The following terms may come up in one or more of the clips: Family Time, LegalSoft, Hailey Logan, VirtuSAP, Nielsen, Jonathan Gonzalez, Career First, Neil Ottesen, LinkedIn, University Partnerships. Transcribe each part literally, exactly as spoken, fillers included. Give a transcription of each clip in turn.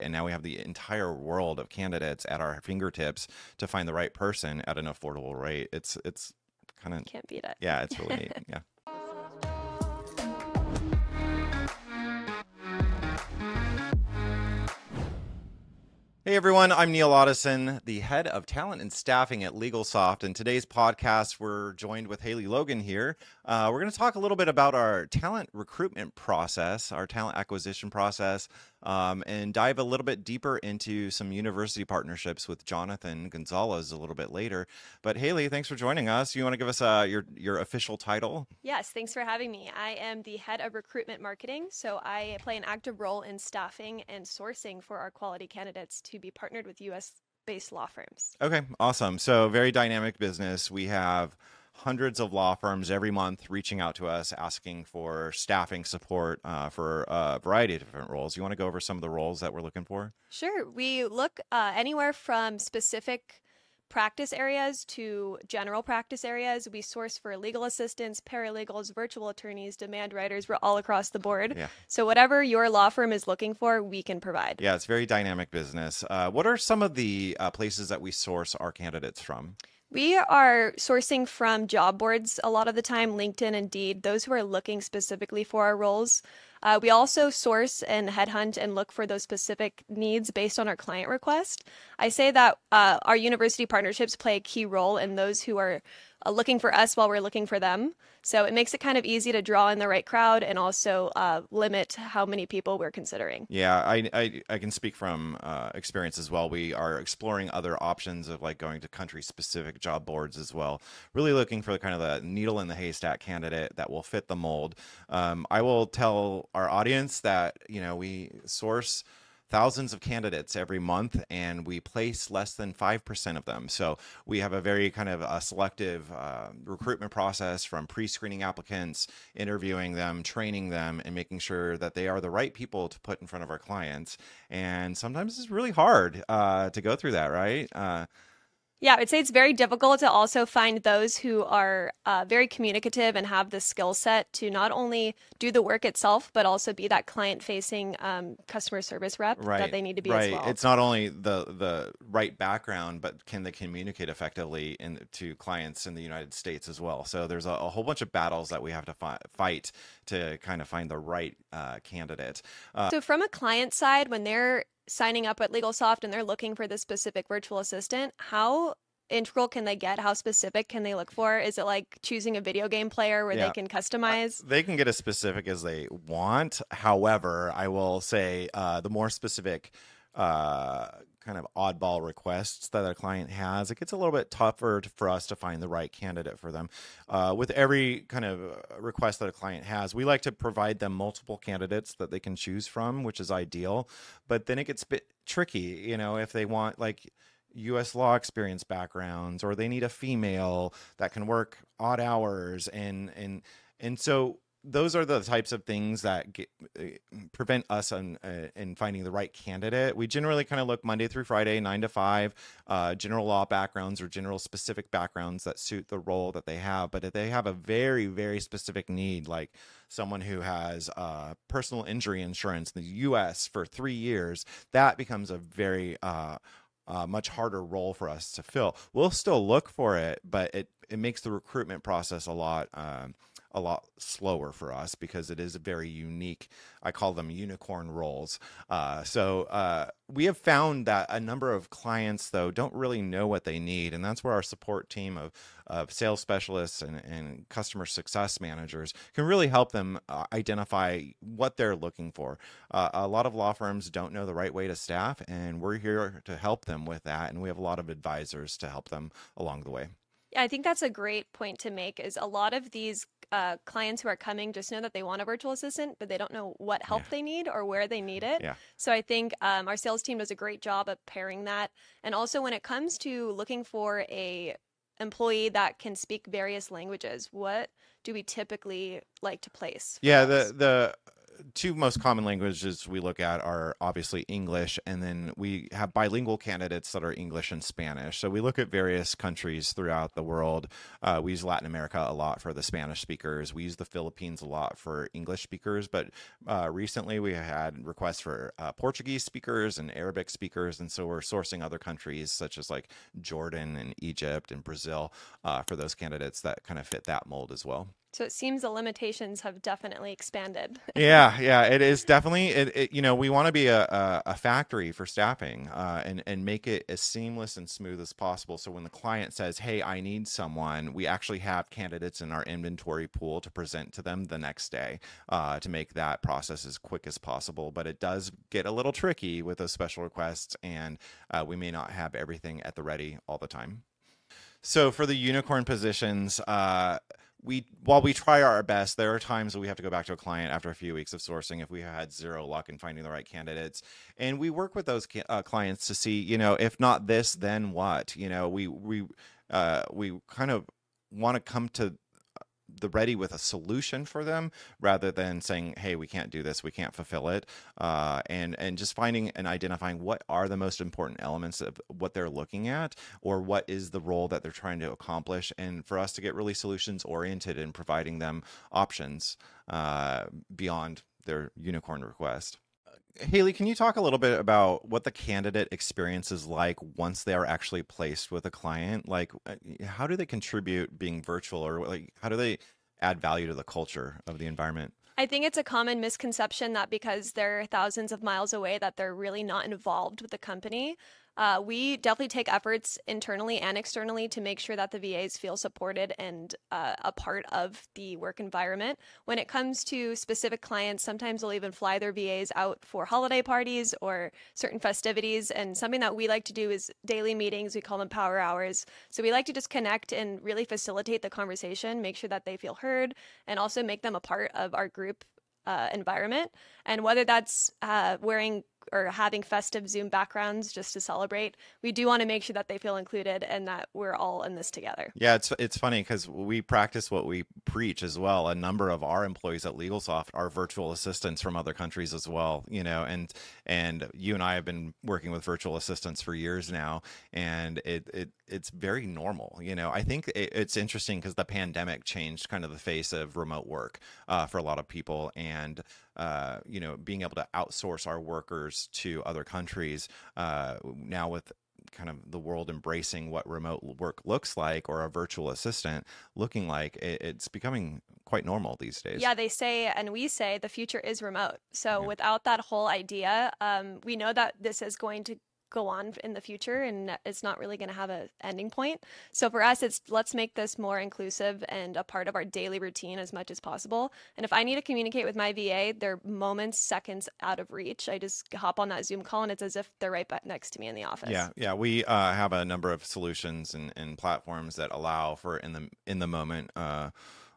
And now we have the entire world of candidates at our fingertips to find the right person at an affordable rate. It's it's kind of... Can't beat it. Yeah, it's really neat. Yeah. Hey everyone, I'm Neil Ottesen, the head of talent and staffing at LegalSoft. In today's podcast, we're joined with Hailey Logan here. Uh, we're going to talk a little bit about our talent recruitment process, our talent acquisition process, um, and dive a little bit deeper into some university partnerships with Jonathan Gonzalez a little bit later. But Hailey, thanks for joining us. You want to give us uh, your, your official title? Yes, thanks for having me. I am the head of recruitment marketing, so I play an active role in staffing and sourcing for our quality candidates to to be partnered with U S-based law firms. Okay, awesome. So very dynamic business. We have hundreds of law firms every month reaching out to us, asking for staffing support uh, for a variety of different roles. You want to go over some of the roles that we're looking for? Sure. We look uh, anywhere from specific practice areas to general practice areas. We source for legal assistants, paralegals, virtual attorneys, demand writers. We're all across the board. Yeah. So whatever your law firm is looking for, we can provide. Yeah, it's very dynamic business. Uh, what are some of the uh, places that we source our candidates from? We are sourcing from job boards a lot of the time, LinkedIn, Indeed, those who are looking specifically for our roles. Uh, we also source and headhunt and look for those specific needs based on our client request. I say that uh, our university partnerships play a key role in those who are uh, looking for us while we're looking for them. So it makes it kind of easy to draw in the right crowd and also uh, limit how many people we're considering. Yeah, I I, I can speak from uh, experience as well. We are exploring other options of like going to country-specific job boards as well. Really looking for the kind of the needle in the haystack candidate that will fit the mold. Um, I will tell our audience that, you know, we source thousands of candidates every month and we place less than five percent of them. So we have a very kind of a selective uh, recruitment process, from pre-screening applicants, interviewing them, training them, and making sure that they are the right people to put in front of our clients. And sometimes it's really hard uh, to go through that, right? Uh, Yeah, I'd say it's very difficult to also find those who are uh, very communicative and have the skill set to not only do the work itself, but also be that client-facing um, customer service rep right. that they need to be right. as well. It's not only the the right background, but can they communicate effectively in, to clients in the United States as well? So there's a, a whole bunch of battles that we have to fi- fight to kind of find the right uh, candidate. Uh, so from a client side, when they're signing up at LegalSoft and they're looking for this specific virtual assistant, how integral can they get? How specific can they look for? Is it like choosing a video game player where yeah. they can customize? Uh, they can get as specific as they want. However, I will say uh, the more specific uh, kind of oddball requests that a client has, it gets a little bit tougher to, for us to find the right candidate for them. Uh, with every kind of request that a client has, we like to provide them multiple candidates that they can choose from, which is ideal. But then it gets a bit tricky, you know, if they want like U S law experience backgrounds, or they need a female that can work odd hours. And, and, and so those are the types of things that get, uh, prevent us on, uh, in finding the right candidate. We generally kind of look Monday through Friday, nine to five, uh, general law backgrounds or general specific backgrounds that suit the role that they have. But if they have a very, very specific need, like someone who has uh, personal injury insurance in the U S for three years, that becomes a very uh, uh, much harder role for us to fill. We'll still look for it, but it, it makes the recruitment process a lot um, a lot slower for us because it is a very unique, I call them unicorn roles. Uh, so uh, we have found that a number of clients though don't really know what they need. And that's where our support team of, of sales specialists and, and customer success managers can really help them uh, identify what they're looking for. Uh, a lot of law firms don't know the right way to staff, and we're here to help them with that. And we have a lot of advisors to help them along the way. I think that's a great point to make, is a lot of these uh, clients who are coming just know that they want a virtual assistant, but they don't know what help yeah. they need or where they need it. Yeah. So I think um, our sales team does a great job of pairing that. And also when it comes to looking for a employee that can speak various languages, what do we typically like to place? Yeah, the, the two most common languages we look at are obviously English, and then we have bilingual candidates that are English and Spanish. So we look at various countries throughout the world. Uh, we use Latin America a lot for the Spanish speakers. We use the Philippines a lot for English speakers, but uh, recently we had requests for uh, Portuguese speakers and Arabic speakers, and so we're sourcing other countries such as like Jordan and Egypt and Brazil uh, for those candidates that kind of fit that mold as well. So it seems the limitations have definitely expanded. yeah, yeah, it is definitely, it, it, you know, we want to be a, a, a factory for staffing uh, and, and make it as seamless and smooth as possible. So when the client says, hey, I need someone, we actually have candidates in our inventory pool to present to them the next day uh, to make that process as quick as possible. But it does get a little tricky with those special requests, and uh, we may not have everything at the ready all the time. So for the unicorn positions, uh, We, while we try our best, there are times that we have to go back to a client after a few weeks of sourcing if we had zero luck in finding the right candidates. And we work with those uh, clients to see, you know, if not this, then what? You know, we we uh, we kind of want to come to the ready with a solution for them rather than saying, hey, we can't do this, we can't fulfill it, uh, and and just finding and identifying what are the most important elements of what they're looking at or what is the role that they're trying to accomplish, and for us to get really solutions oriented in providing them options uh, beyond their unicorn request. Hailey, can you talk a little bit about what the candidate experience is like once they are actually placed with a client? Like, how do they contribute being virtual, or like, how do they add value to the culture of the environment? I think it's a common misconception that because they're thousands of miles away that they're really not involved with the company. Uh, we definitely take efforts internally and externally to make sure that the V As feel supported and uh, a part of the work environment. When it comes to specific clients, sometimes they'll even fly their V As out for holiday parties or certain festivities. And something that we like to do is daily meetings. We call them power hours. So we like to just connect and really facilitate the conversation, make sure that they feel heard, and also make them a part of our group uh, environment. And whether that's uh, wearing or having festive Zoom backgrounds just to celebrate, we do want to make sure that they feel included and that we're all in this together. Yeah, it's it's funny because we practice what we preach as well. A number of our employees at LegalSoft are virtual assistants from other countries as well, you know, and and you and I have been working with virtual assistants for years now, and it it it's very normal. You know, I think it, it's interesting because the pandemic changed kind of the face of remote work uh, for a lot of people, and Uh, you know, being able to outsource our workers to other countries uh, now with kind of the world embracing what remote work looks like or a virtual assistant looking like, it, it's becoming quite normal these days. Yeah, they say, and we say, the future is remote. So yeah. Without that whole idea, um, we know that this is going to go on in the future, and it's not really going to have an ending point. So for us, it's let's make this more inclusive and a part of our daily routine as much as possible. And if I need to communicate with my V A, they're moments, seconds out of reach. I just hop on that Zoom call, and it's as if they're right next to me in the office. Yeah, yeah. We uh, have a number of solutions and, and platforms that allow for in the in the moment uh,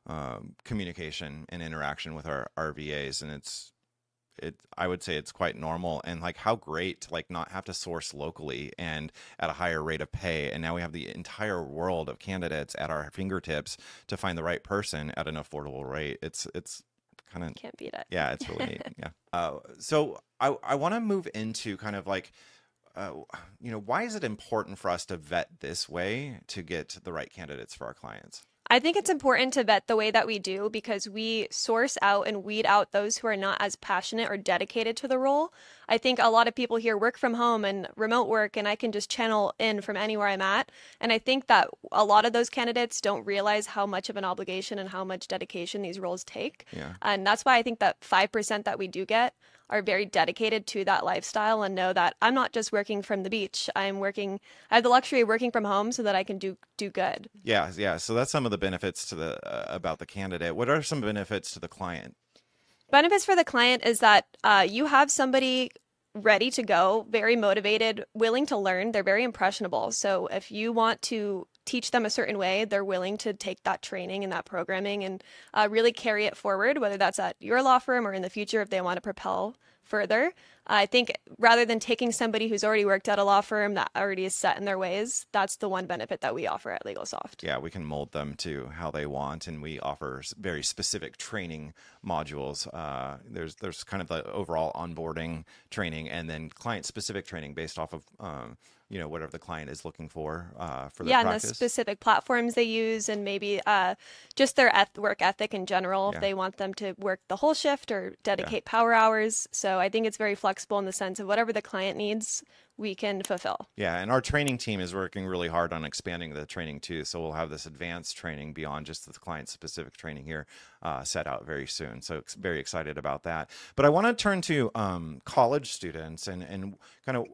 uh, communication and interaction with our, our V As, and it's. It, I would say it's quite normal, and like how great to like not have to source locally and at a higher rate of pay. And now we have the entire world of candidates at our fingertips to find the right person at an affordable rate. It's it's kind of can't beat it. Yeah, it's really neat. Yeah. Uh, so I I want to move into kind of like. Uh, you know, why is it important for us to vet this way to get the right candidates for our clients? I think it's important to vet the way that we do because we source out and weed out those who are not as passionate or dedicated to the role. I think a lot of people here work from home and remote work, and I can just channel in from anywhere I'm at. And I think that a lot of those candidates don't realize how much of an obligation and how much dedication these roles take. Yeah. And that's why I think that five percent that we do get are very dedicated to that lifestyle and know that I'm not just working from the beach. I'm working, I have the luxury of working from home so that I can do, do good. Yeah. Yeah. So that's some of the benefits to the, uh, about the candidate. What are some benefits to the client? Benefits for the client is that uh, you have somebody ready to go, very motivated, willing to learn. They're very impressionable. So if you want to teach them a certain way, they're willing to take that training and that programming and uh, really carry it forward, whether that's at your law firm or in the future if they want to propel further. I think rather than taking somebody who's already worked at a law firm that already is set in their ways, that's the one benefit that we offer at LegalSoft. Yeah, we can mold them to how they want, and we offer very specific training modules. Uh, there's there's kind of the overall onboarding training, and then client-specific training based off of um, you know, whatever the client is looking for uh, for their yeah, practice. Yeah, and the specific platforms they use, and maybe uh, just their eth- work ethic in general. Yeah. If they want them to work the whole shift or dedicate yeah. power hours. So I think it's very flexible in the sense of whatever the client needs, we can fulfill. Yeah, and our training team is working really hard on expanding the training too. So we'll have this advanced training beyond just the client-specific training here uh, set out very soon. So very excited about that. But I want to turn to um, college students and and kind of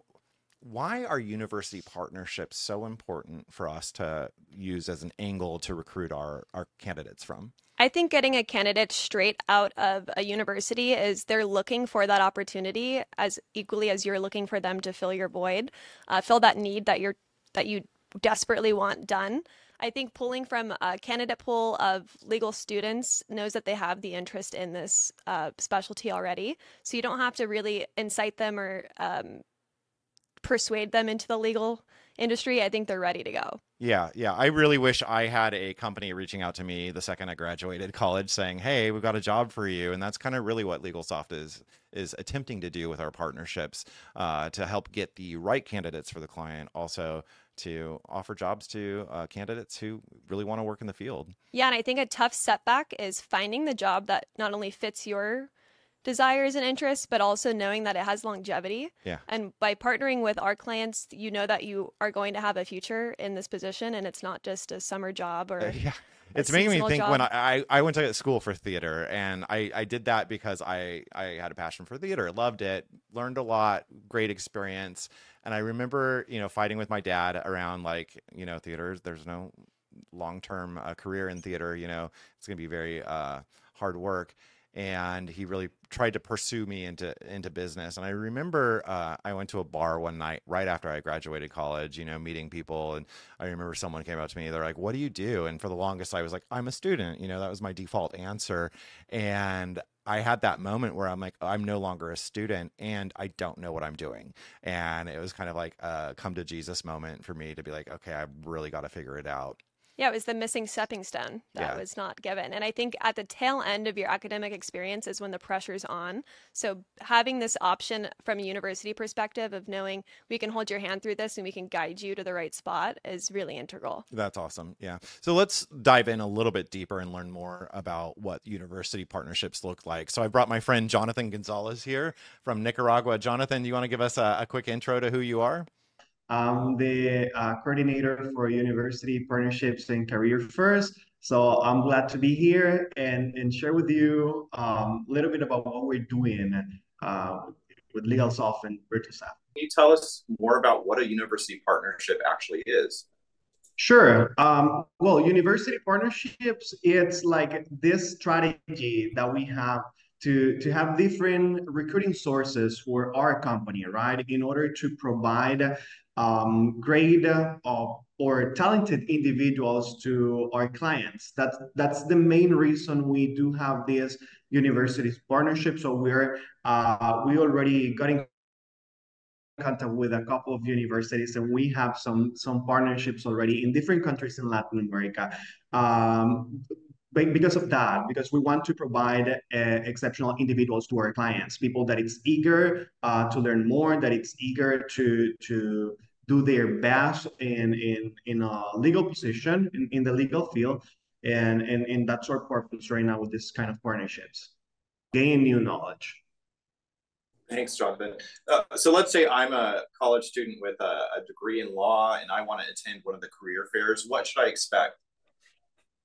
why are university partnerships so important for us to use as an angle to recruit our, our candidates from? I think getting a candidate straight out of a university is they're looking for that opportunity as equally as you're looking for them to fill your void, uh, fill that need that you're that you desperately want done. I think pulling from a candidate pool of legal students knows that they have the interest in this uh, specialty already. So you don't have to really incite them or um, persuade them into the legal industry. I think they're ready to go. Yeah, yeah. I really wish I had a company reaching out to me the second I graduated college saying, hey, we've got a job for you. And that's kind of really what LegalSoft is is attempting to do with our partnerships uh, to help get the right candidates for the client, also to offer jobs to uh, candidates who really want to work in the field. Yeah, and I think a tough setback is finding the job that not only fits your desires and interests, but also knowing that it has longevity. Yeah. And by partnering with our clients, you know that you are going to have a future in this position, and it's not just a summer job or uh, yeah. It's making me think job. when I, I went to school for theater, and I, I did that because I, I had a passion for theater, loved it, learned a lot, great experience. And I remember, you know, fighting with my dad around like, you know, theater, there's no long-term uh, career in theater, you know, it's going to be very uh, hard work. And he really tried to pursue me into into business. And I remember uh, I went to a bar one night right after I graduated college, you know, meeting people. And I remember someone came up to me. They're like, what do you do? And for the longest, I was like, I'm a student. You know, that was my default answer. And I had that moment where I'm like, oh, I'm no longer a student and I don't know what I'm doing. And it was kind of like a come to Jesus moment for me to be like, okay, I've really got to figure it out. Yeah, it was the missing stepping stone that yeah. was not given. And I think at the tail end of your academic experience is when the pressure's on. So having this option from a university perspective of knowing we can hold your hand through this and we can guide you to the right spot is really integral. That's awesome. Yeah. So let's dive in a little bit deeper and learn more about what university partnerships look like. So I brought my friend Jonathan Gonzalez here from Nicaragua. Jonathan, do you want to give us a, a quick intro to who you are? I'm the uh, coordinator for University Partnerships and Career First. So I'm glad to be here and, and share with you um, a little bit about what we're doing uh, with LegalSoft and VirtuSAP. Can you tell us more about what a university partnership actually is? Sure. Um, well, University Partnerships, it's like this strategy that we have to, to have different recruiting sources for our company, right? In order to provide um, great uh, or talented individuals to our clients. That's, that's the main reason we do have this university partnership. So we're, uh, we already got in contact with a couple of universities, and we have some, some partnerships already in different countries in Latin America. Um, Because of that, because we want to provide uh, exceptional individuals to our clients, people that it's eager uh, to learn more, that it's eager to to do their best in in, in a legal position, in, in the legal field. And, and, and that's our purpose right now with this kind of partnerships. Gain new knowledge. Thanks, Jonathan. Uh, so let's say I'm a college student with a, a degree in law, and I want to attend one of the career fairs. What should I expect?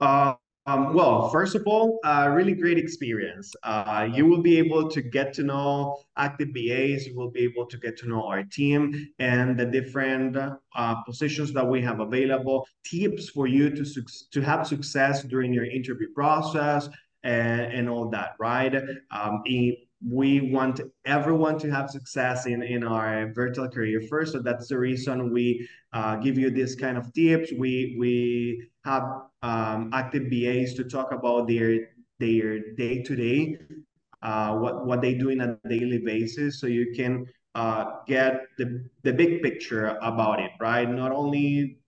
Uh, Um, well, first of all, uh, really great experience. Uh, you will be able to get to know active B As. You will be able to get to know our team and the different uh, positions that we have available. Tips for you to su- to have success during your interview process and, and all that, right? Um, it, we want everyone to have success in, in our virtual career first. So that's the reason we uh, give you this kind of tips. We we have um, active B As to talk about their, their day-to-day uh, what, what they do in a daily basis, so you can uh, get the, the big picture about it, right? Not only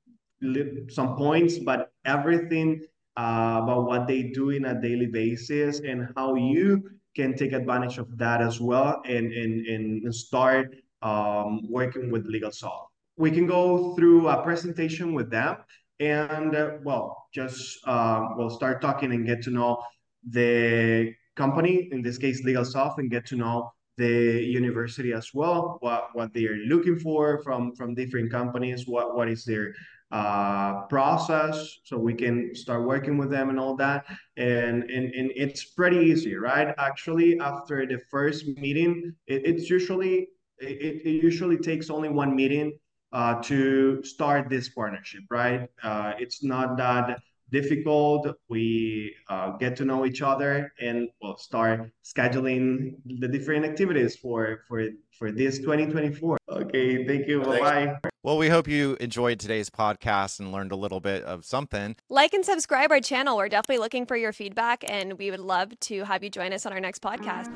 some points, but everything uh, about what they do in a daily basis and how you can take advantage of that as well and, and, and start um, working with LegalSoft. We can go through a presentation with them and uh, well, just uh, we'll start talking and get to know the company, in this case, LegalSoft, and get to know the university as well, what, what they are looking for from, from different companies, what, what is their uh, process, so we can start working with them and all that. And, and, and it's pretty easy, right? Actually, after the first meeting, it, it's usually, it, it usually takes only one meeting uh, to start this partnership, right? Uh, it's not that difficult. We uh, get to know each other and we'll start scheduling the different activities for for for this twenty twenty-four. Okay, thank you. Bye-bye. Well, we hope you enjoyed today's podcast and learned a little bit of something. Like and subscribe our channel. We're definitely looking for your feedback and we would love to have you join us on our next podcast.